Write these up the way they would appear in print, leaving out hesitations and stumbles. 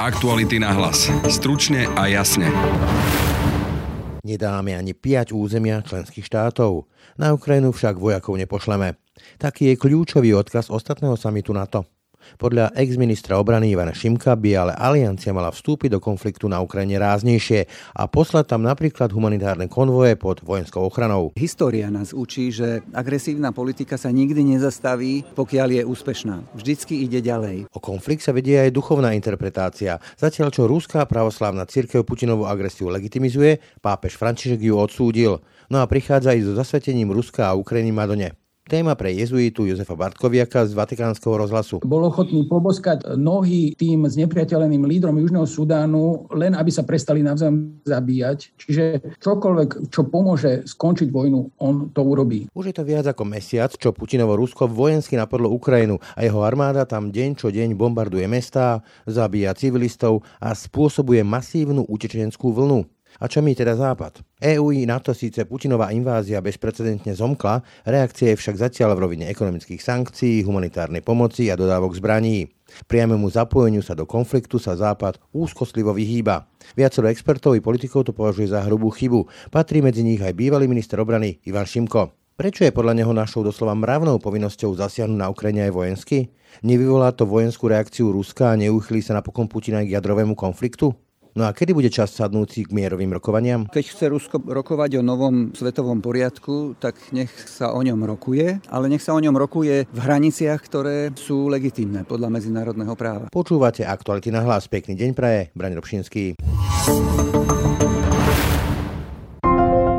Aktuality Nahlas. Stručne a jasne. Nedáme ani 5 územia členských štátov. Na Ukrajinu však vojakov nepošleme. Taký je kľúčový odkaz ostatného samitu NATO. Podľa ex-ministra obrany Ivana Šimka by ale aliancia mala vstúpiť do konfliktu na Ukrajine ráznejšie a poslať tam napríklad humanitárne konvoje pod vojenskou ochranou. História nás učí, že agresívna politika sa nikdy nezastaví, pokiaľ je úspešná. Vždycky ide ďalej. O konflikt sa vedie aj duchovná interpretácia. Zatiaľ čo ruská pravoslávna cirkev Putinovú agresiu legitimizuje, pápež František ju odsúdil. No a prichádza aj so zasvetením Ruska a Ukrajiny Madone. Téma pre jezuitu Jozefa Bartkoviaka z Vatikánskeho rozhlasu. Bol ochotný poboskať nohy tým znepriateľeným lídrom Južného Sudánu, len aby sa prestali navzájom zabíjať. Čiže čokoľvek, čo pomôže skončiť vojnu, on to urobí. Už je to viac ako mesiac, čo Putinovo Rusko vojensky napadlo Ukrajinu a jeho armáda tam deň čo deň bombarduje mestá, zabíja civilistov a spôsobuje masívnu utečenskú vlnu. A čo mi teda Západ? EÚ i NATO síce Putinová invázia bezprecedentne zomkla, reakcia je však zatiaľ v rovine ekonomických sankcií, humanitárnej pomoci a dodávok zbraní. Priamému zapojeniu sa do konfliktu sa Západ úzkostlivo vyhýba. Viacero expertov i politikov to považuje za hrubú chybu. Patrí medzi nich aj bývalý minister obrany Ivan Šimko. Prečo je podľa neho našou doslova mravnou povinnosťou zasiahnuť na Ukrajine aj vojensky? Nevyvolá to vojenskú reakciu Ruska a neuchýli sa napokon Putina k jadrovému konfliktu? No a kedy bude čas sadnúci k mierovým rokovaniam? Keď chce Rusko rokovať o novom svetovom poriadku, tak nech sa o ňom rokuje, ale nech sa o ňom rokuje v hraniciach, ktoré sú legitímne podľa medzinárodného práva. Počúvate Aktuality Nahlas. Pekný deň praje Braňo Dobšinský.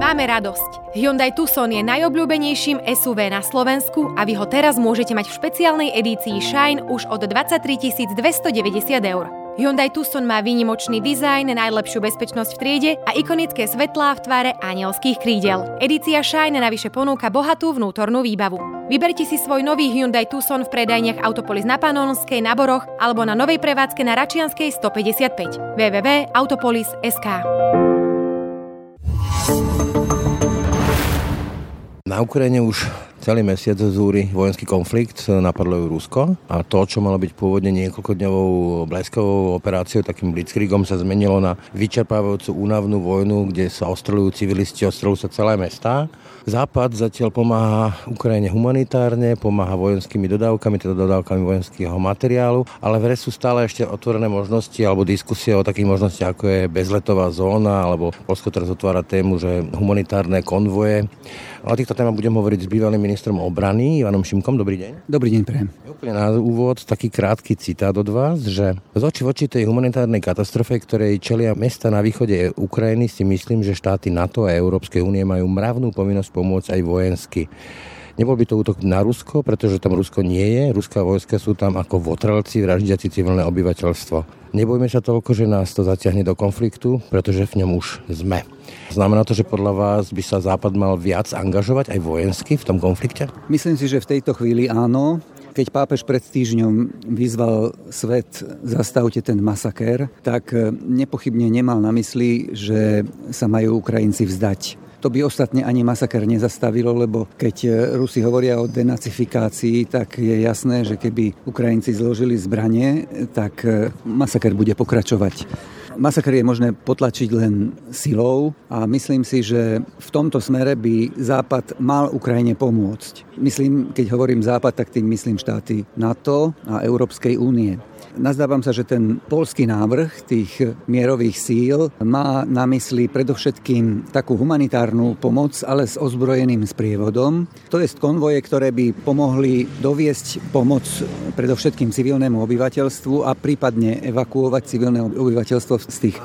Máme radosť. Hyundai Tucson je najobľúbenejším SUV na Slovensku a vy ho teraz môžete mať v špeciálnej edícii Shine už od 23 290 eur. Hyundai Tucson má výnimočný dizajn, najlepšiu bezpečnosť v triede a ikonické svetlá v tvare anielských krídel. Edícia Shine navyše ponúka bohatú vnútornú výbavu. Vyberte si svoj nový Hyundai Tucson v predajniach Autopolis na Panonskej, na Boroch alebo na novej prevádzke na Račianskej 155. www.autopolis.sk. Na Ukrajine už celý mesiac zúri vojenský konflikt, napadlo ju Rusko a to, čo malo byť pôvodne niekoľkodňovou bleskovou operáciou, takým blitzkriegom, sa zmenilo na vyčerpávajúcu únavnú vojnu, kde sa ostreľujú civilisti, ostreľujú sa celé mestá. Západ zatiaľ pomáha Ukrajine humanitárne, pomáha vojenskými dodávkami, teda dodávkami vojenského materiálu, ale v resu stále ešte otvorené možnosti alebo diskusie o takých možnostiach, ako je bezletová zóna, alebo Polsko teraz otvára tému, že humanitárne konvoje. O týchto témach budem hovoriť s bývalým ministrom obrany Ivanom Šimkom. Dobrý deň. Dobrý deň, prajem. Úplne na úvod taký krátky citát od vás, že z oči voči tej humanitárnej katastrofe, ktorej čelia mesta na východe Ukrajiny, si myslím, že štáty NATO a Európskej únie majú mravnú povinnosť pomôcť aj vojensky. Nebol by to útok na Rusko, pretože tam Rusko nie je. Ruská vojska sú tam ako votrelci, vraždiaci civilné obyvateľstvo. Nebojme sa toľko, že nás to zatiahne do konfliktu, pretože v ňom už sme. Znamená to, že podľa vás by sa Západ mal viac angažovať aj vojensky v tom konflikte? Myslím si, že v tejto chvíli áno. Keď pápež pred týždňom vyzval svet, zastavte ten masakér, tak nepochybne nemal na mysli, že sa majú Ukrajinci vzdať. To by ostatne ani masaker nezastavilo, lebo keď Rusi hovoria o denacifikácii, tak je jasné, že keby Ukrajinci zložili zbranie, tak masaker bude pokračovať. Masaker je možné potlačiť len silou a myslím si, že v tomto smere by Západ mal Ukrajine pomôcť. Myslím, keď hovorím Západ, tak tým myslím štáty NATO a Európskej únie. Nazdávam sa, že ten poľský návrh tých mierových síl má na mysli predovšetkým takú humanitárnu pomoc, ale s ozbrojeným sprievodom. To je konvoje, ktoré by pomohli doviesť pomoc predovšetkým civilnému obyvateľstvu a prípadne evakuovať civilné obyvateľstvo z tých...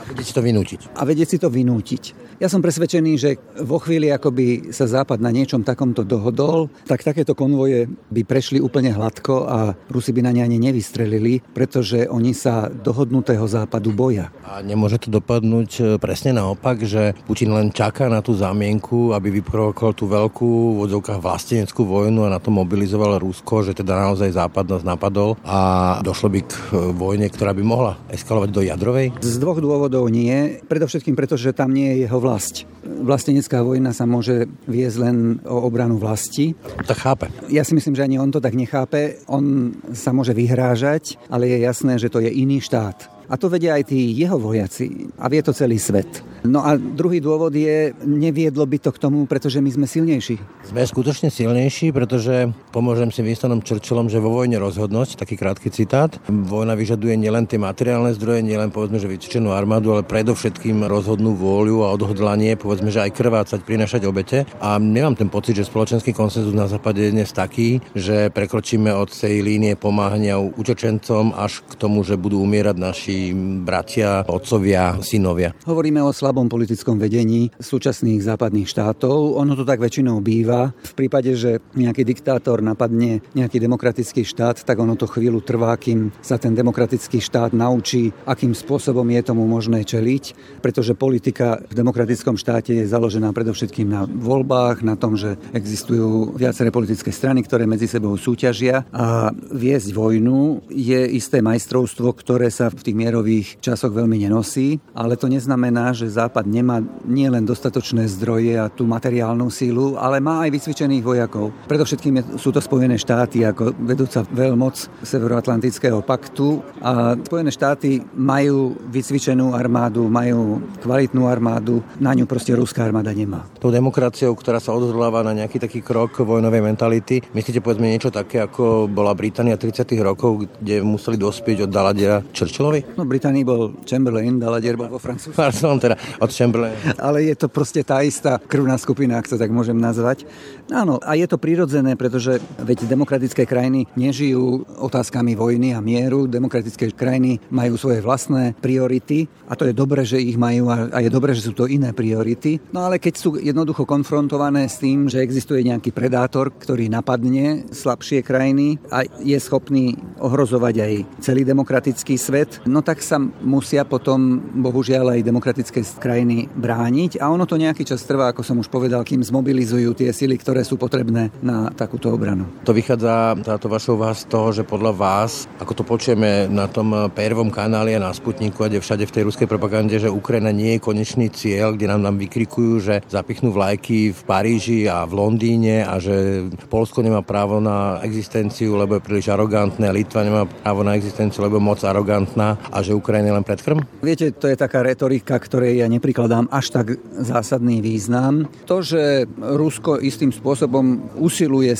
A vedieť si to vynútiť. Ja som presvedčený, že vo chvíli, ako by sa Západ na niečom takomto dohodol, tak takéto konvoje by prešli úplne hladko a Rusi by na ne ani nevystrelili, pretože oni sa dohodnutého Západu boja. A nemôže to dopadnúť presne naopak, že Putin len čaká na tú zámienku, aby vyprovokoval tú veľkú v odzovkách vlasteneckú vojnu a na to mobilizoval Rusko, že teda naozaj Západ nás napadol a došlo by k vojne, ktorá by mohla eskalovať do jadrovej? Z dvoch dôvodov nie. Predovšetkým preto, že tam nie je jeho vlast. Vlastenecká vojna sa môže viesť len o obranu vlasti. Tak chápe. Ja si myslím, že ani on to tak nechápe. On sa môže vyhrážať, ale je jasné, že to je iný štát. A to vedia aj tí jeho vojaci a vie to celý svet. No a druhý dôvod je, neviedlo by to k tomu, pretože my sme silnejší. Sme skutočne silnejší, pretože pomôžem si Winstonom Churchillom, že vo vojne rozhodnosť, taký krátky citát, vojna vyžaduje nielen tie materiálne zdroje, nielen povedzme, že vycvičenú armádu, ale predovšetkým rozhodnú vôľu a odhodlanie, povedzme, že aj krvácať, prinášať obete. A nemám ten pocit, že spoločenský konsenzus na západe je dnes taký, že prekročíme od tej línie pomáhania utečencom až k tomu, že budú umierať naši bratia, otcovia, synovia. Hovoríme o slabom politickom vedení súčasných západných štátov. Ono to tak väčšinou býva. V prípade, že nejaký diktátor napadne nejaký demokratický štát, tak ono to chvíľu trvá, kým sa ten demokratický štát naučí, akým spôsobom je tomu možné čeliť, pretože politika v demokratickom štáte je založená predovšetkým na voľbách, na tom, že existujú viaceré politické strany, ktoré medzi sebou súťažia, a viesť vojnu je isté majstrovstvo, ktoré sa v tých mierových časoch veľmi nenosí, ale to neznamená, že Západ nemá nielen dostatočné zdroje a tú materiálnu sílu, ale má aj vycvičených vojakov. Predovšetkým sú to Spojené štáty ako vedúca veľmoc Severoatlantického paktu, a Spojené štáty majú vycvičenú armádu, majú kvalitnú armádu, na ňu proste ruská armáda nemá. Tou demokraciou, ktorá sa odhodláva na nejaký taký krok vojnovej mentality, myslíte povedzme niečo také, ako bola Británia 30. rokov, kde museli dospieť od Daladiera Churchillovi? No, Británii bol Chamberlain, Daladier bol vo Francúzsku. Pardon, teda od Chamberlaina. Ale je to proste tá istá krvná skupina, ak sa tak môžem nazvať. Áno, a je to prirodzené, pretože veď demokratické krajiny nežijú otázkami vojny a mieru. Demokratické krajiny majú svoje vlastné priority a to je dobré, že ich majú, a je dobré, že sú to iné priority. No ale keď sú jednoducho konfrontované s tým, že existuje nejaký predátor, ktorý napadne slabšie krajiny a je schopný ohrozovať aj celý demokratický svet, no tak sa musia potom bohužiaľ aj demokratické krajiny brániť, a ono to nejaký čas trvá, ako som už povedal, kým zmobilizujú tie sily, ktoré sú potrebné na takúto obranu. To vychádza táto vaša úvaha z toho, že podľa vás, ako to počujeme na tom prvom kanáli a na Sputniku a všade v tej ruskej propagande, že Ukrajina nie je konečný cieľ, kde nám vykrikujú, že zapichnú vlajky v Paríži a v Londýne a že Poľsko nemá právo na existenciu, lebo je príliš arogantné, Litva nemá právo na existenciu, lebo moc arogantná, a že Ukrajina len predkrm? Viete, to je taká retorika, ktorej ja neprikladám až tak zásadný význam. To, že Rusko istým spôsobom usiluje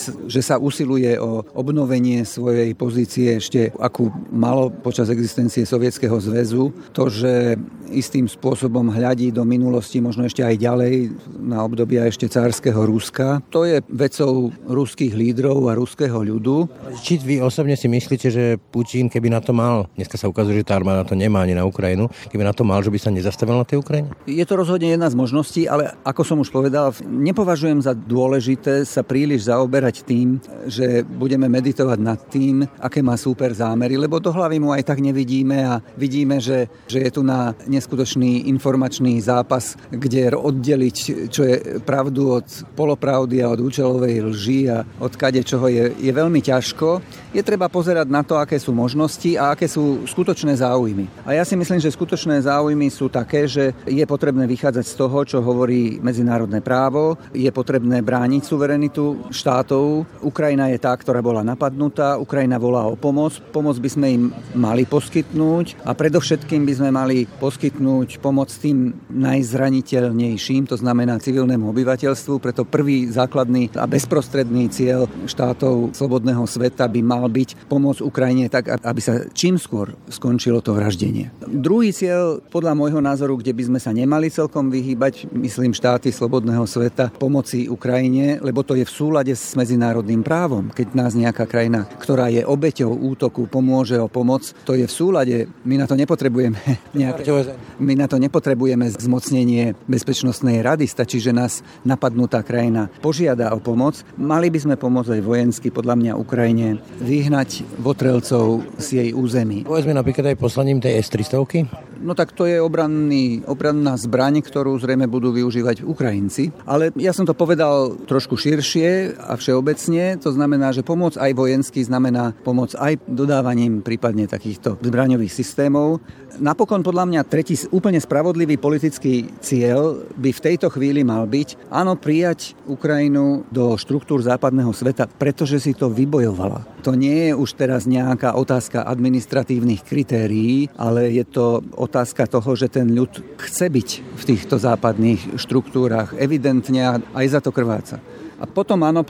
o obnovenie svojej pozície ešte akú malo počas existencie Sovietskeho zväzu, to, že istým spôsobom hľadí do minulosti, možno ešte aj ďalej, na obdobia ešte cárskeho Ruska, to je vecou ruských lídrov a ruského ľudu. Či vy osobne si myslíte, že Putin, keby na to mal, dneska sa ukázalo, že tá armáda to nemá ani na Ukrajinu, keby na to mal, že by sa nezastavil na tej Ukrajine? Je to rozhodne jedna z možností, ale ako som už povedal, nepovažujem za dôležité sa príliš zaoberať tým, že budeme meditovať nad tým, aké má súper zámery, lebo do hlavy mu aj tak nevidíme a vidíme, že je tu na neskutočný informačný zápas, kde oddeliť, čo je pravdu od polopravdy a od účelovej lži a od kadečoho je veľmi ťažko. Je treba pozerať na to, aké sú možnosti a aké sú skutočné záujmy. A ja si myslím, že skutočné záujmy sú také, že je potrebné vychádzať z toho, čo hovorí medzinárodné právo, je potrebné brániť suverenitu štátov. Ukrajina je tá, ktorá bola napadnutá, Ukrajina volá o pomoc, pomoc by sme im mali poskytnúť a predovšetkým by sme mali poskytnúť pomoc tým najzraniteľnejším, to znamená civilnému obyvateľstvu, preto prvý základný a bezprostredný cieľ štátov slobodného sveta by mal byť pomoc Ukrajine tak, aby sa čím skôr skončilo to vraždenie. Druhý cieľ, podľa môjho názoru, kde by sme sa nemali celkom vyhýbať, myslím štáty slobodného sveta, pomoci Ukrajine, lebo to je v súlade s medzinárodným právom. Keď nás nejaká krajina, ktorá je obeťou útoku, pomôže o pomoc, to je v súlade. My na to nepotrebujeme zmocnenie bezpečnostnej rady, stačí, že nás napadnutá krajina požiada o pomoc. Mali by sme pomôcť aj vojensky, podľa mňa, Ukrajine vyhnať votrelcov z jej území. Povedzme napríklad aj poslaním tej S-300-ky. No tak to je obranná zbraň, ktorú zrejme budú využívať Ukrajinci. Ale ja som to povedal trošku širšie a všeobecne. To znamená, že pomoc aj vojenský znamená pomoc aj dodávaním prípadne takýchto zbraňových systémov. Napokon podľa mňa tretí úplne spravodlivý politický cieľ by v tejto chvíli mal byť, áno, prijať Ukrajinu do štruktúr západného sveta, pretože si to vybojovala. To nie je už teraz nejaká otázka administratívnych kritérií, ale je to otázka toho, že ten ľud chce byť v týchto západných štruktúrach evidentne a aj za to krváca. A potom áno,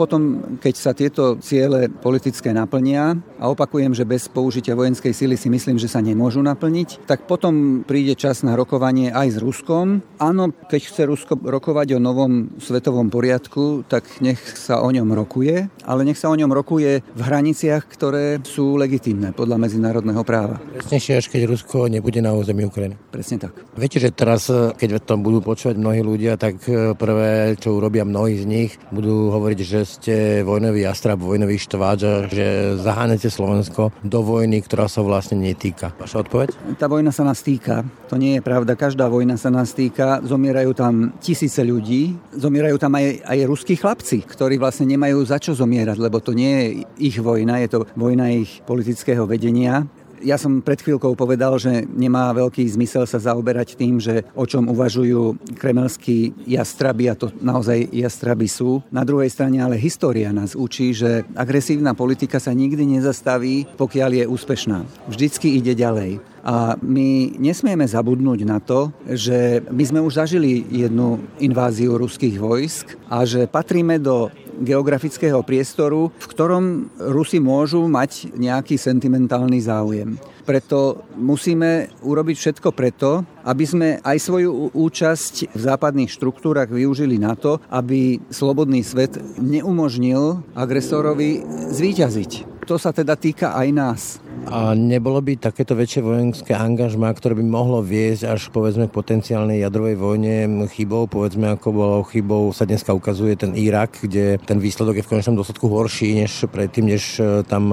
keď sa tieto ciele politické naplnia, a opakujem, že bez použitia vojenskej sily si myslím, že sa nemôžu naplniť, tak potom príde čas na rokovanie aj s Ruskom. Áno, keď chce Rusko rokovať o novom svetovom poriadku, tak nech sa o ňom rokuje, ale nech sa o ňom rokuje v hraniciach, ktoré sú legitímne podľa medzinárodného práva. Presnejšie, až keď Rusko nebude na území Ukrajiny. Presne tak. Viete, že teraz, keď to budú počúvať mnohí ľudia, tak prvé, čo urobia mnohí z nich, budú hovoriť, že ste vojnový jastrab, vojnový štváč, že zahánete Slovensko do vojny, ktorá sa vlastne netýka. Vaša odpoveď? Tá vojna sa nás týka. To nie je pravda. Každá vojna sa nás týka. Zomierajú tam tisíce ľudí. Zomierajú tam aj ruskí chlapci, ktorí vlastne nemajú za čo zomierať, lebo to nie je ich vojna, je to vojna ich politického vedenia. Ja som pred chvíľkou povedal, že nemá veľký zmysel sa zaoberať tým, že o čom uvažujú kremelskí jastraby, a to naozaj jastraby sú. Na druhej strane ale história nás učí, že agresívna politika sa nikdy nezastaví, pokiaľ je úspešná. Vždycky ide ďalej. A my nesmieme zabudnúť na to, že my sme už zažili jednu inváziu ruských vojsk a že patríme do geografického priestoru, v ktorom Rusi môžu mať nejaký sentimentálny záujem. Preto musíme urobiť všetko preto, aby sme aj svoju účasť v západných štruktúrach využili na to, aby slobodný svet neumožnil agresorovi zvíťaziť. To sa teda týka aj nás. A nebolo by takéto väčšie vojenské angažmá, ktoré by mohlo viesť až povedzme k potenciálnej jadrovej vojne chybou, povedzme ako bolo chybou, sa dneska ukazuje ten Irak, kde ten výsledok je v konečnom dôsledku horší než predtým, než tam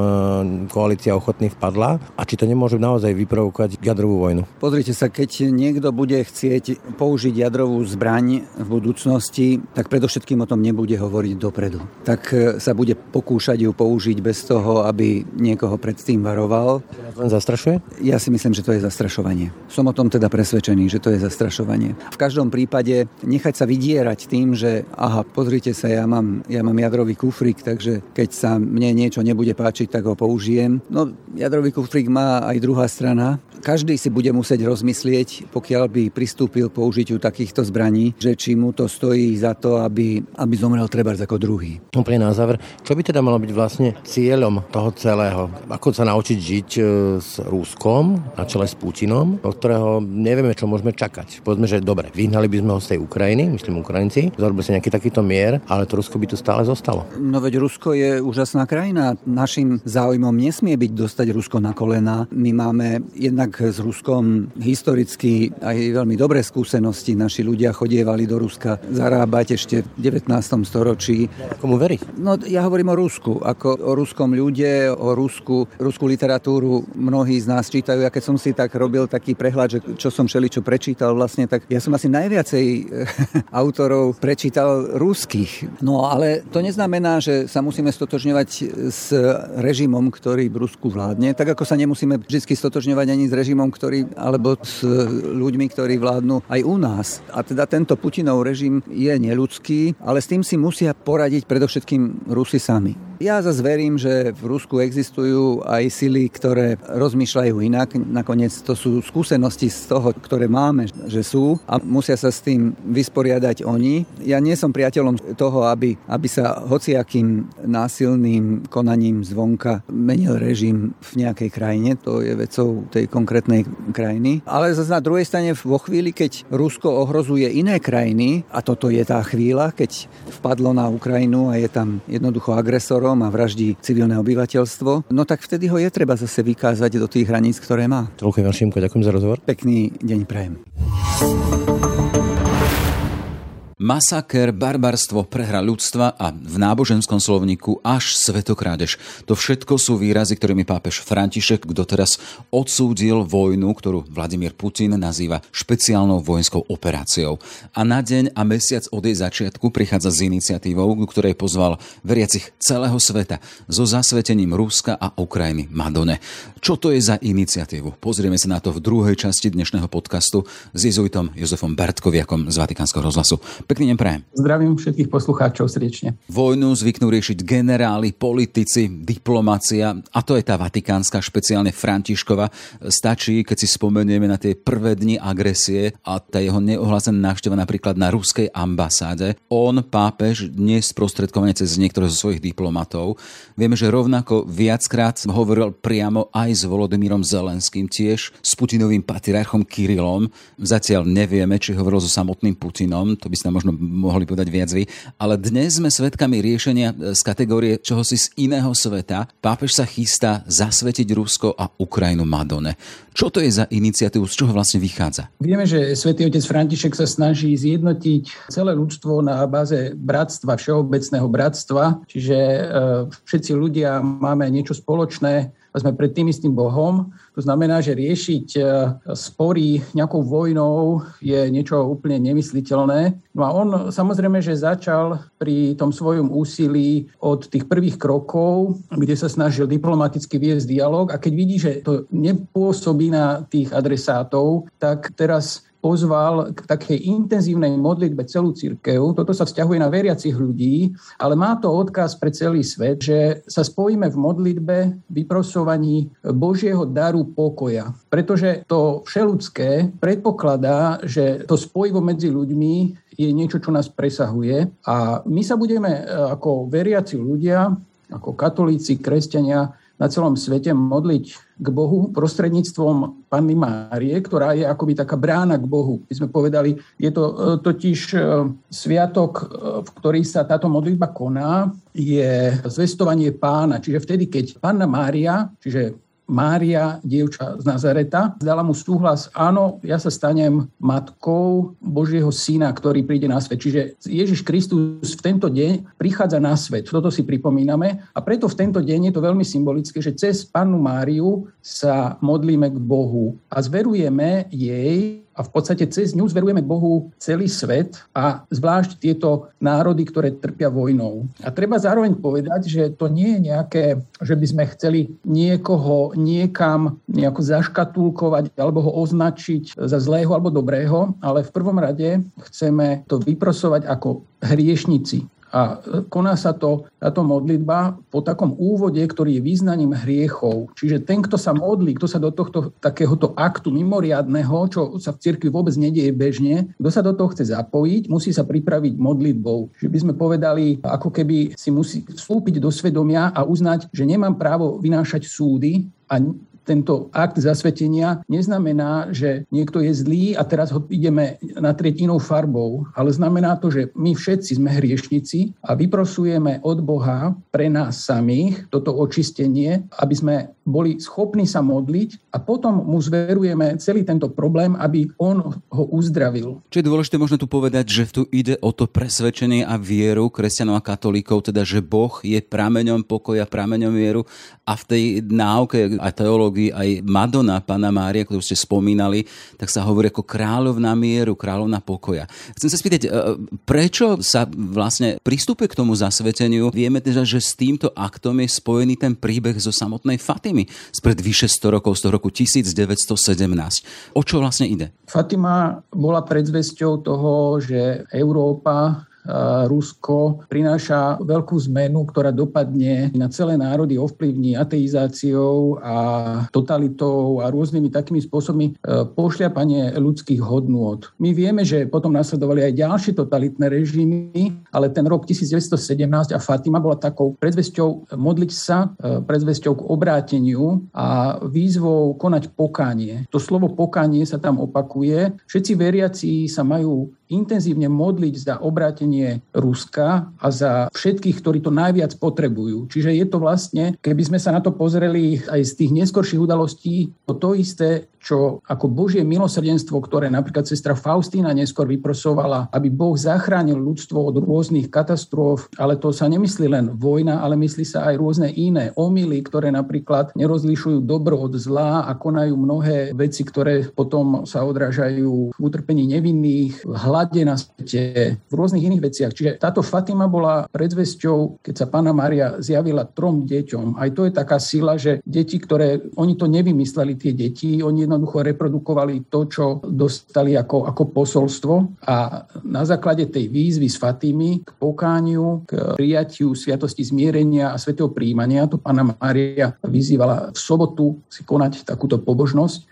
koalícia ochotných vpadla? A či to nemôže naozaj vyprovokovať jadrovú vojnu? Pozrite sa, keď niekto bude chcieť použiť jadrovú zbraň v budúcnosti, tak predovšetkým o tom nebude hovoriť dopredu. Tak sa bude pokúšať ju použiť bez toho, aby niekoho predtým varoval. Len zastrašuje? Ja si myslím, že to je zastrašovanie. Som o tom teda presvedčený, že to je zastrašovanie. V každom prípade nechať sa vydierať tým, že aha, pozrite sa, ja mám jadrový kufrík, takže keď sa mne niečo nebude páčiť, tak ho použijem. No, jadrový kufrík má aj druhá strana. Každý si bude musieť rozmyslieť, pokiaľ by pristúpil k použitiu takýchto zbraní, že či mu to stojí za to, aby zomrel trebárs ako druhý. Úplne na záver, čo by teda malo byť vlastne cieľom toho celého? Ako sa naučiť žiť s Ruskom na čele s Putinom, od ktorého nevieme, čo môžeme čakať. Povedzme, že dobre, vyhnali by sme ho z tej Ukrajiny, myslím Ukrajinci, zrobil sa nejaký takýto mier, ale to Rusko by tu stále zostalo. No veď Rusko je úžasná krajina. Našim záujmom nesmie byť dostať Rusko na kolená. My máme jednak s Ruskom historicky aj veľmi dobré skúsenosti. Naši ľudia chodievali do Ruska zarábať ešte v 19. storočí. Komu verí? No ja hovorím o Rusku, ako o ruskom ľude, o Rusku. Ruskú literatúru mnohí z nás čítajú. Ja keď som si tak robil taký prehľad, že čo som všeličo prečítal vlastne, tak ja som asi najviacej autorov prečítal ruských. No ale to neznamená, že sa musíme stotožňovať s režimom, ktorý v Rusku vládne. Tak ako sa nemusíme vždy stotožňovať ani s režimom, ktorý, alebo s ľuďmi, ktorí vládnu aj u nás. A teda tento Putinov režim je neľudský, ale s tým si musia poradiť predovšetkým Rusi sami. Ja zase verím, že v Rusku existujú aj sily, ktoré rozmýšľajú inak. Nakoniec to sú skúsenosti z toho, ktoré máme, že sú, a musia sa s tým vysporiadať oni. Ja nie som priateľom toho, aby sa hociakým násilným konaním zvonka menil režim v nejakej krajine. To je vecou tej konkrétnej krajiny. Ale zase na druhej strane vo chvíli, keď Rusko ohrozuje iné krajiny, a toto je tá chvíľa, keď vpadlo na Ukrajinu a je tam jednoducho agresorom a vraždí civilné obyvateľstvo, no tak vtedy ho je treba zase vykázať do tých hraníc, ktoré má. Toľko, Ivan Šimko, ďakujem za rozhovor. Pekný deň prajem. Masaker, barbarstvo, prehra ľudstva a v náboženskom slovníku až svetokrádež. To všetko sú výrazy, ktorými pápež František doteraz odsúdil vojnu, ktorú Vladimír Putin nazýva špeciálnou vojenskou operáciou. A na deň a mesiac od jej začiatku prichádza s iniciatívou, ktorej pozval veriacich celého sveta so zasvetením Ruska a Ukrajiny Madone. Čo to je za iniciatívu? Pozrieme sa na to v druhej časti dnešného podcastu s jezuitom Jozefom Bartkoviakom z Vatikánskeho rozhlasu. Pekný deň prajem. Zdravím všetkých poslucháčov srdečne. Vojnu zvyknú riešiť generáli, politici, diplomácia, a to je tá vatikánska, špeciálne Františkova. Stačí, keď si spomenieme na tie prvé dni agresie a tá jeho neohlásená návšteva napríklad na ruskej ambasáde. On, pápež, dnes sprostredkovane cez niektorého zo svojich diplomatov. Vieme, že rovnako viackrát hovoril priamo aj s Volodymyrom Zelenským, tiež s Putinovým patriarchom Kirillom. Zatiaľ nevieme, či hovoril so samotným Putinom, to by ste možno mohli povedať viac vy, ale dnes sme svedkami riešenia z kategórie čohosi z iného sveta. Pápež sa chystá zasvetiť Rusko a Ukrajinu Madone. Čo to je za iniciatívu, z čoho vlastne vychádza? Vieme, že svätý otec František sa snaží zjednotiť celé ľudstvo na báze bratstva, všeobecného bratstva, čiže všetci ľudia máme niečo spoločné, sme pred tým istým Bohom. To znamená, že riešiť spory nejakou vojnou je niečo úplne nemysliteľné. No a on samozrejme, že začal pri tom svojom úsilí od tých prvých krokov, kde sa snažil diplomaticky viesť dialog, a keď vidí, že to nepôsobí na tých adresátov, tak teraz pozval k takej intenzívnej modlitbe celú cirkev. Toto sa vzťahuje na veriacich ľudí, ale má to odkaz pre celý svet, že sa spojíme v modlitbe, vyprosovaní Božieho daru pokoja. Pretože to všeludské predpokladá, že to spojivo medzi ľuďmi je niečo, čo nás presahuje. A my sa budeme ako veriaci ľudia, ako katolíci, kresťania na celom svete modliť k Bohu prostredníctvom Panny Márie, ktorá je akoby taká brána k Bohu. My sme povedali, je to totiž sviatok, v ktorý sa táto modlitba koná, je zvestovanie Pána. Čiže vtedy, keď Panna Mária, čiže Mária, dievča z Nazareta, dala mu súhlas, áno, ja sa stanem matkou Božieho syna, ktorý príde na svet. Čiže Ježiš Kristus v tento deň prichádza na svet. Toto si pripomíname. A preto v tento deň je to veľmi symbolické, že cez Pannu Máriu sa modlíme k Bohu a zverujeme jej, a v podstate cez ňu zverujeme Bohu celý svet a zvlášť tieto národy, ktoré trpia vojnou. A treba zároveň povedať, že to nie je nejaké, že by sme chceli niekoho niekam nejako zaškatulkovať alebo ho označiť za zlého alebo dobrého, ale v prvom rade chceme to vyprosovať ako hriešnici. A koná sa to, táto modlitba po takom úvode, ktorý je význaním hriechov. Čiže ten, kto sa modlí, kto sa do tohto takéhoto aktu mimoriadneho, čo sa v cirkvi vôbec nedieje bežne, kto sa do toho chce zapojiť, musí sa pripraviť modlitbou. Že by sme povedali, ako keby si musí vstúpiť do svedomia a uznať, že nemám právo vynášať súdy a tento akt zasvetenia neznamená, že niekto je zlý a teraz ho ideme natrieť inou farbou, ale znamená to, že my všetci sme hriešnici a vyprosujeme od Boha pre nás samých toto očistenie, aby sme boli schopní sa modliť a potom mu zverujeme celý tento problém, aby on ho uzdravil. Čo je dôležité možno tu povedať, že tu ide o to presvedčenie a vieru kresťanov a katolíkov, teda že Boh je prameňom pokoja, prameňom vieru, a v tej náuke a teológii aj Madonna, Panna Mária, ktorú ste spomínali, tak sa hovorí ako kráľovná mieru, kráľovná pokoja. Chcem sa spýtať, prečo sa vlastne pristupuje k tomu zasveteniu? Vieme teda, že s týmto aktom je spojený ten príbeh zo samotnej Fatimy spred vyše 100 rokov, z toho roku 1917. O čo vlastne ide? Fatima bola predzvesťou toho, že Európa, Rusko prináša veľkú zmenu, ktorá dopadne na celé národy, ovplyvní ateizáciou a totalitou a rôznymi takými spôsobmi pošliapanie ľudských hodnôt. My vieme, že potom nasledovali aj ďalšie totalitné režimy, ale ten rok 1917 a Fatima bola takou predzvesťou modliť sa, predzvesťou k obráteniu a výzvou konať pokánie. To slovo pokánie sa tam opakuje. Všetci veriaci sa majú intenzívne modliť za obrátenie Ruska a za všetkých, ktorí to najviac potrebujú. Čiže je to vlastne, keby sme sa na to pozreli aj z tých neskorších udalostí, to isté, čo ako Božie milosrdenstvo, ktoré napríklad sestra Faustína neskôr vyprosovala, aby Boh zachránil ľudstvo od rôznych katastrof, ale to sa nemyslí len vojna, ale myslí sa aj rôzne iné omyly, ktoré napríklad nerozlišujú dobro od zla a konajú mnohé veci, ktoré potom sa odrážajú v utrpení nevinných, v hlade na svete, v rôznych iných veciach. Čiže táto Fatima bola predzvesťou, keď sa Panna Mária zjavila trom deťom. Aj to je taká sila, že deti, ktoré oni to nevymysleli, tie deti, oni jednoducho reprodukovali to, čo dostali ako posolstvo, a na základe tej výzvy z Fatimy k pokániu, k prijatiu sviatosti zmierenia a svätého prijímania, to Panna Mária vyzývala v sobotu si konať takúto pobožnosť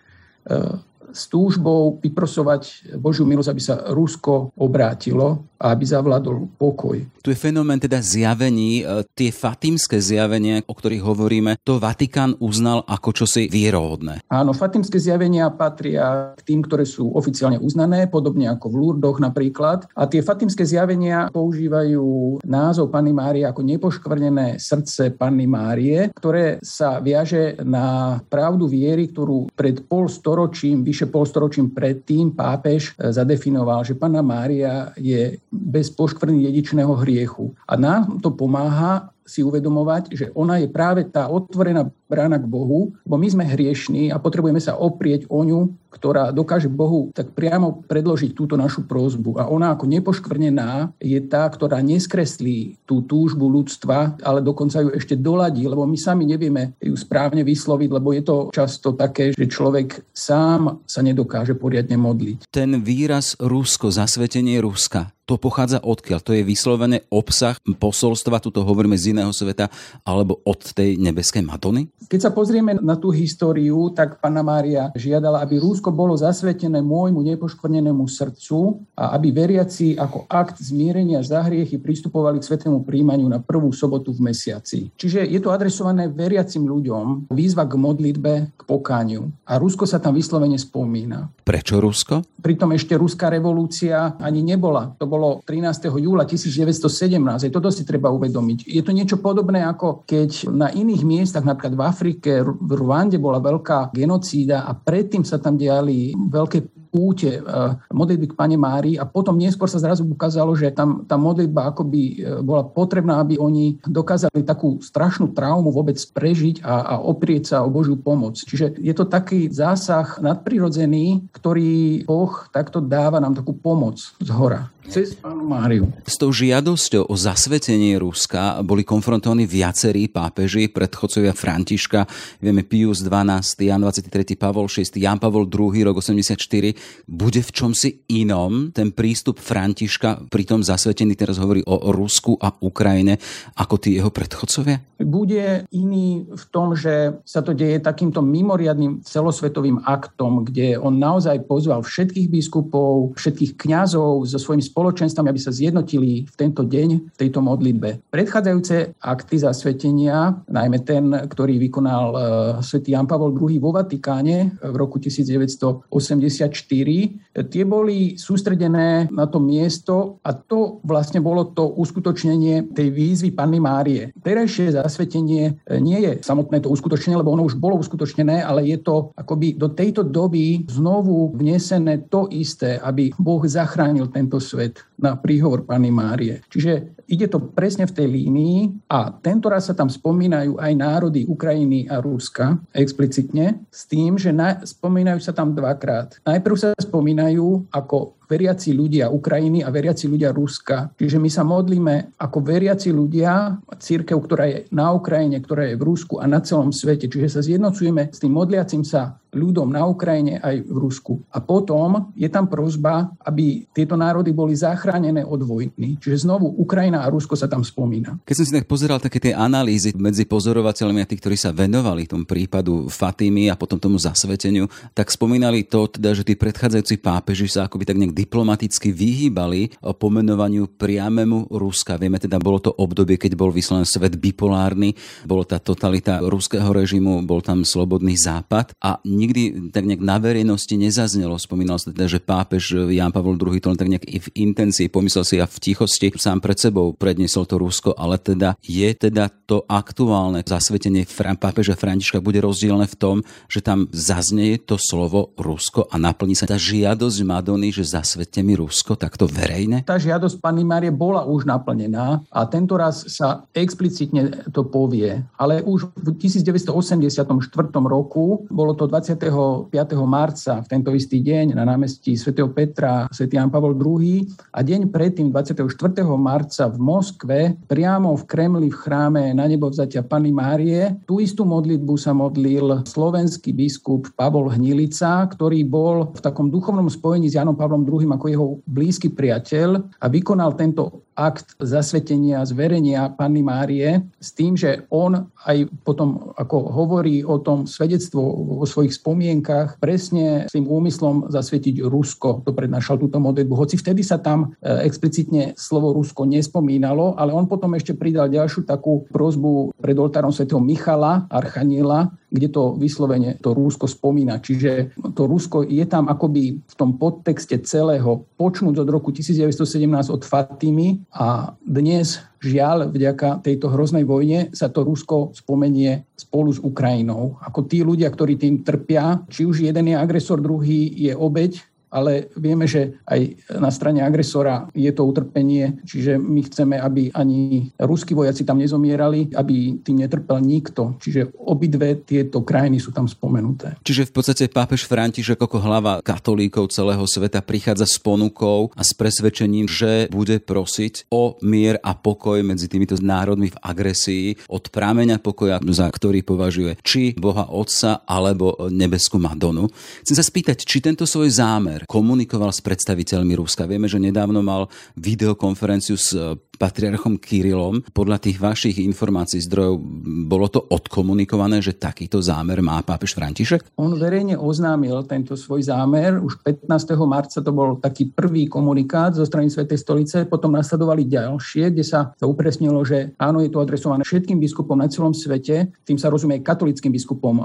s túžbou vyprosovať Božiu milosť, aby sa Rusko obrátilo a aby zavládol pokoj. Tu je fenomén teda zjavení, tie fatimské zjavenia, o ktorých hovoríme, to Vatikán uznal ako čosi vierohodné. Áno, fatimské zjavenia patria k tým, ktoré sú oficiálne uznané, podobne ako v Lurdoch napríklad. A tie fatimské zjavenia používajú názov Panny Márie ako nepoškvrnené srdce Panny Márie, ktoré sa viaže na pravdu viery, ktorú vyše polstoročím predtým pápež zadefinoval, že Panna Mária je bez poškvrny dedičného hriechu. A nám to pomáha si uvedomovať, že ona je práve tá otvorená brána k Bohu, bo my sme hriešní a potrebujeme sa oprieť o ňu, ktorá dokáže Bohu tak priamo predložiť túto našu prosbu. A ona ako nepoškvrnená je tá, ktorá neskreslí tú túžbu ľudstva, ale dokonca ju ešte doladí, lebo my sami nevieme ju správne vysloviť, lebo je to často také, že človek sám sa nedokáže poriadne modliť. Ten výraz Rusko, zasvetenie Ruska, to pochádza odkiaľ? To je vyslovené obsah posolstva, tu to hovoríme z iného sveta, alebo od tej nebeskej Madony? Keď sa pozrieme na tú históriu, tak Panna Mária žiadala, aby Rusko bolo zasvetené môjmu nepoškvrnenému srdcu a aby veriaci ako akt zmierenia za hriechy pristupovali k svätému prijímaniu na prvú sobotu v mesiaci. Čiže je to adresované veriacim ľuďom, výzva k modlitbe, k pokániu. A Rusko sa tam vyslovene spomína. Prečo Rusko? Pritom ešte ruská revolúcia ani nebola. To bolo 13. júla 1917. Aj toto si treba uvedomiť. Je to niečo podobné, ako keď na iných miestach, napríklad v Afrike, v Ruande bola veľká genocída a predtým sa tam diali veľké úte modlitby k Panne Márii a potom neskôr sa zrazu ukázalo, že tam tá modlitba akoby bola potrebná, aby oni dokázali takú strašnú traumu vôbec prežiť a oprieť sa o Božiu pomoc. Čiže je to taký zásah nadprirodzený, ktorý Boh takto dáva nám takú pomoc zhora. Cez Pannu Máriu. S tou žiadosťou o zasvetenie Ruska boli konfrontovaní viacerí pápeži, predchodcovia Františka, vieme Pius XII, Ján XXIII, Pavol VI, Ján Pavol II, rok 1984. Bude v čomsi inom ten prístup Františka, pritom zasvetený teraz hovorí o Rusku a Ukrajine, ako tí jeho predchodcovia? Bude iný v tom, že sa to deje takýmto mimoriadnym celosvetovým aktom, kde on naozaj pozval všetkých biskupov, všetkých kňazov so svojimi spoločenstvami, aby sa zjednotili v tento deň, v tejto modlitbe. Predchádzajúce akty zasvetenia, najmä ten, ktorý vykonal svätý Ján Pavol II vo Vatikáne v roku 1984, tie boli sústredené na to miesto a to vlastne bolo to uskutočnenie tej výzvy Panny Márie. Terajšie zasvetenie nie je samotné to uskutočnenie, lebo ono už bolo uskutočnené, ale je to akoby do tejto doby znovu vnesené to isté, aby Boh zachránil tento svet na príhovor Panny Márie. Čiže ide to presne v tej línii a tentoraz sa tam spomínajú aj národy Ukrajiny a Ruska explicitne s tým, že spomínajú sa tam dvakrát. Najprv sa spomínajú ako veriaci ľudia Ukrajiny a veriaci ľudia Ruska. Čiže my sa modlíme ako veriaci ľudia, cirkev, ktorá je na Ukrajine, ktorá je v Rusku a na celom svete. Čiže sa zjednocujeme s tým modliacim sa ľudom na Ukrajine aj v Rusku. A potom je tam prosba, aby tieto národy boli zachránené od vojny. Čiže znovu Ukrajina a Rusko sa tam spomína. Keď som si tak pozeral také tie analýzy medzi pozorovateľmi a tí, ktorí sa venovali tomu prípadu Fatimy a potom tomu zasveteniu, tak spomínali to, teda, že tí predchádzajúci pápeži sa akoby tak niekdy diplomaticky vyhýbali pomenovaniu priamemu Ruska. Vieme teda, bolo to obdobie, keď bol vyslovený svet bipolárny, bola tá totalita ruského režimu, bol tam slobodný západ a nikdy tak nejak na verejnosti nezaznelo. Spomínal sa teda, že pápež Ján Pavol II to len tak nejak i v intencii, pomyslel si a v tichosti sám pred sebou predniesol to Rusko, ale teda je teda to aktuálne zasvetenie pápeža Františka bude rozdielne v tom, že tam zaznieje to slovo Rusko a naplní sa tá žiadosť Madony, že zasvete mi Rusko takto verejne? Tá žiadosť Panny Márie bola už naplnená a tento raz sa explicitne to povie. Ale už v 1984 roku, bolo to 25. marca, v tento istý deň na námestí svätého Petra svätý Ján Pavol II a deň predtým 24. marca v Moskve, priamo v Kremli v chráme Nanebovzatia Panny Márie, tú istú modlitbu sa modlil slovenský biskup Pavol Hnilica, ktorý bol v takom duchovnom spojení s Jánom Pavlom II ako jeho blízky priateľ a vykonal tento akt zasvetenia, zverenia Panny Márie s tým, že on aj potom, ako hovorí o tom svedectvo o svojich spomienkach, presne s tým úmyslom zasvetiť Rusko. To prednášal túto modlitbu. Hoci vtedy sa tam explicitne slovo Rusko nespomínalo, ale on potom ešte pridal ďalšiu takú prosbu pred oltárom svätého Michala, archaniela, kde to vyslovene to Rusko spomína. Čiže to Rusko je tam akoby v tom podtexte celého, počnúť od roku 1917 od Fatimy a dnes, žiaľ, vďaka tejto hroznej vojne sa to Rusko spomenie spolu s Ukrajinou. Ako tí ľudia, ktorí tým trpia, či už jeden je agresor, druhý je obeť, ale vieme, že aj na strane agresora je to utrpenie, čiže my chceme, aby ani ruskí vojaci tam nezomierali, aby tým netrpel nikto. Čiže obidve tieto krajiny sú tam spomenuté. Čiže v podstate pápež František ako hlava katolíkov celého sveta prichádza s ponukou a s presvedčením, že bude prosiť o mier a pokoj medzi týmito národmi v agresii, od prameňa pokoja, za ktorý považuje či Boha Otca alebo nebeskú Madonu. Chcem sa spýtať, či tento svoj zámer komunikoval s predstaviteľmi Ruska. Vieme, že nedávno mal videokonferenciu s patriarchom Kirillom. Podľa tých vašich informácií zdrojov bolo to odkomunikované, že takýto zámer má pápež František? On verejne oznámil tento svoj zámer. Už 15. marca to bol taký prvý komunikát zo strany Svätej stolice. Potom nasledovali ďalšie, kde sa upresnilo, že áno, je to adresované všetkým biskupom na celom svete. Tým sa rozumie katolíckym biskupom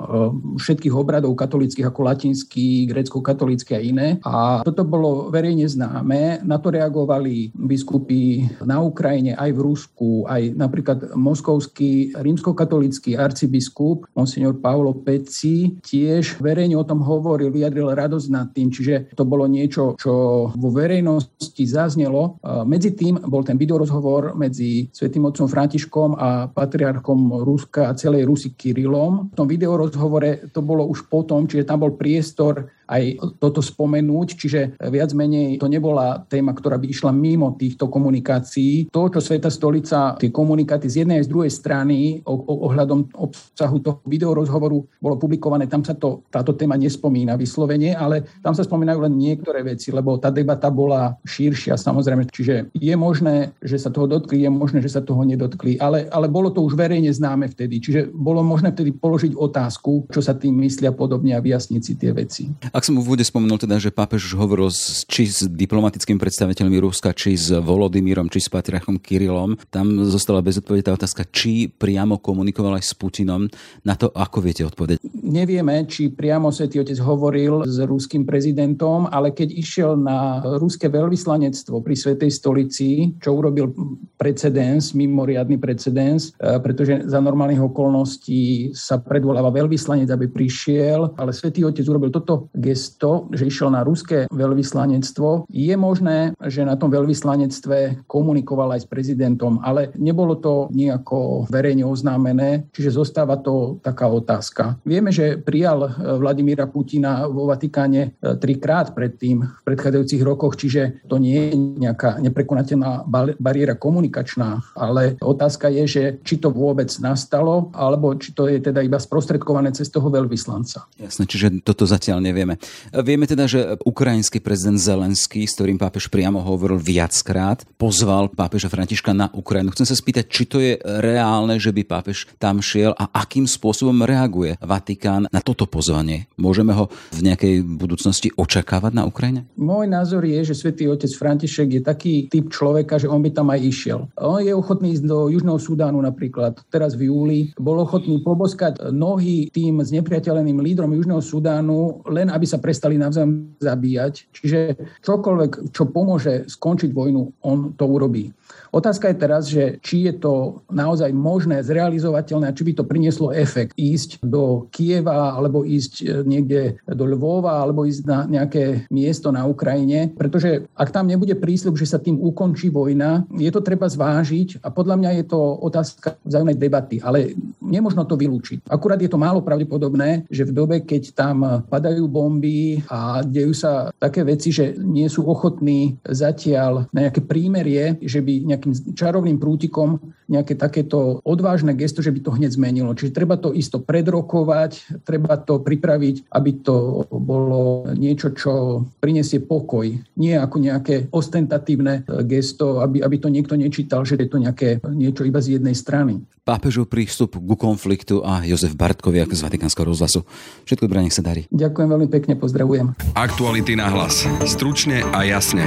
všetkých obradov katolíckych ako latinský, grécko-katolícky a iné. A toto bolo verejne známe. Na to reagovali biskupy na Ukrajine, aj v Rusku, aj napríklad moskovský rímskokatolícky arcibiskup, monsignor Paolo Peci, tiež verejne o tom hovoril, vyjadril radosť nad tým, čiže to bolo niečo, čo vo verejnosti zaznelo. Medzi tým bol ten videorozhovor medzi svätým otcom Františkom a patriarchom Ruska a celej Rusy Kirillom. V tom videorozhovore to bolo už potom, čiže tam bol priestor aj toto spomenúť, čiže viac menej to nebola téma, ktorá by išla mimo týchto komunikácií. To, čo Svätá stolica, tie komunikáty z jednej a z druhej strany ohľadom obsahu toho videorozhovoru bolo publikované, tam sa to, táto téma nespomína vyslovene, ale tam sa spomínajú len niektoré veci, lebo tá debata bola širšia samozrejme, čiže je možné, že sa toho dotkli, je možné, že sa toho nedotkli, ale bolo to už verejne známe vtedy, čiže bolo možné vtedy položiť otázku, čo sa tým myslia podobne a vyjasniť si tie veci. Ak som v úvode spomenul teda, že pápež už hovoril či s diplomatickými predstaviteľmi Ruska, či s Volodymyrom, či s patriarchom Kirillom, tam zostala bez odpovede tá otázka, či priamo komunikoval aj s Putinom. Na to ako viete odpovedať? Nevieme, či priamo svätý otec hovoril s ruským prezidentom, ale keď išiel na ruské veľvyslanectvo pri Svätej stolici, čo urobil precedens, mimoriadny precedens, pretože za normálnych okolností sa predvoláva veľvyslanec, aby prišiel, ale svätý otec urobil toto gesto, že išiel na ruské veľvyslanectvo. Je možné, že na tom veľvyslanectve komunikoval aj s prezidentom, ale nebolo to nejako verejne oznámené, čiže zostáva to taká otázka. Vieme, že prijal Vladimíra Putina vo Vatikáne 3-krát predtým, v predchádzajúcich rokoch, čiže to nie je nejaká neprekonateľná bariéra komunikačná, ale otázka je, že či to vôbec nastalo, alebo či to je teda iba sprostredkované cez toho veľvyslanca. Jasné, čiže toto zatiaľ nevieme. Dobre, vieme teda, že ukrajinský prezident Zelenský, s ktorým pápež priamo hovoril viackrát, pozval pápeža Františka na Ukrajinu. Chcem sa spýtať, či to je reálne, že by pápež tam šiel a akým spôsobom reaguje Vatikán na toto pozvanie? Môžeme ho v nejakej budúcnosti očakávať na Ukrajine? Môj názor je, že svätý otec František je taký typ človeka, že on by tam aj išiel. On je ochotný ísť do Južného Sudánu napríklad. Teraz v júli bol ochotný poboskať nohy tým znepriateľeným lídrom Južného Sudánu, len aby sa prestali navzájom zabíjať. Čiže čokoľvek, čo pomôže skončiť vojnu, on to urobí. Otázka je teraz, že či je to naozaj možné, zrealizovateľné, či by to prinieslo efekt. Ísť do Kieva, alebo ísť niekde do Lvova, alebo ísť na nejaké miesto na Ukrajine. Pretože ak tam nebude prísľub, že sa tým ukončí vojna, je to treba zvážiť a podľa mňa je to otázka vzájomnej debaty. Ale nemožno to vylúčiť. Akurát je to málo pravdepodobné, že v dobe, keď tam padajú bomby a dejú sa také veci, že nie sú ochotní zatiaľ na nejaké prímerie, že by nejakým čarovným prútikom nejaké takéto odvážne gesto, že by to hneď zmenilo. Čiže treba to isto predrokovať, treba to pripraviť, aby to bolo niečo, čo prinesie pokoj. Nie ako nejaké ostentatívne gesto, aby to niekto nečítal, že je to nejaké niečo iba z jednej strany. Pápežov prístup ku konfliktu a Jozef Bartkoviak z Vatikánskeho rozhlasu. Všetko dobré, nech sa darí. Ďakujem veľmi pekne, pozdravujem. Aktuality na hlas. Stručne a jasne.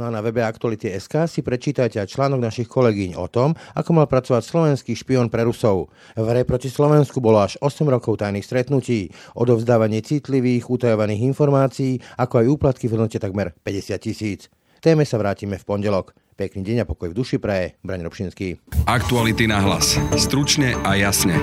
No a na webe Aktuality.sk si prečítajte článok našich kolegyň o tom, ako mal pracovať slovenský špion pre Rusov. V hre proti Slovensku bolo až 8 rokov tajných stretnutí, odovzdávanie citlivých, utajovaných informácií, ako aj úplatky v hodnote takmer 50 000. Téme sa vrátime v pondelok. Pekný deň a pokoj v duši praje Braňo Dobšinský. Aktuality na hlas. Stručne a jasne.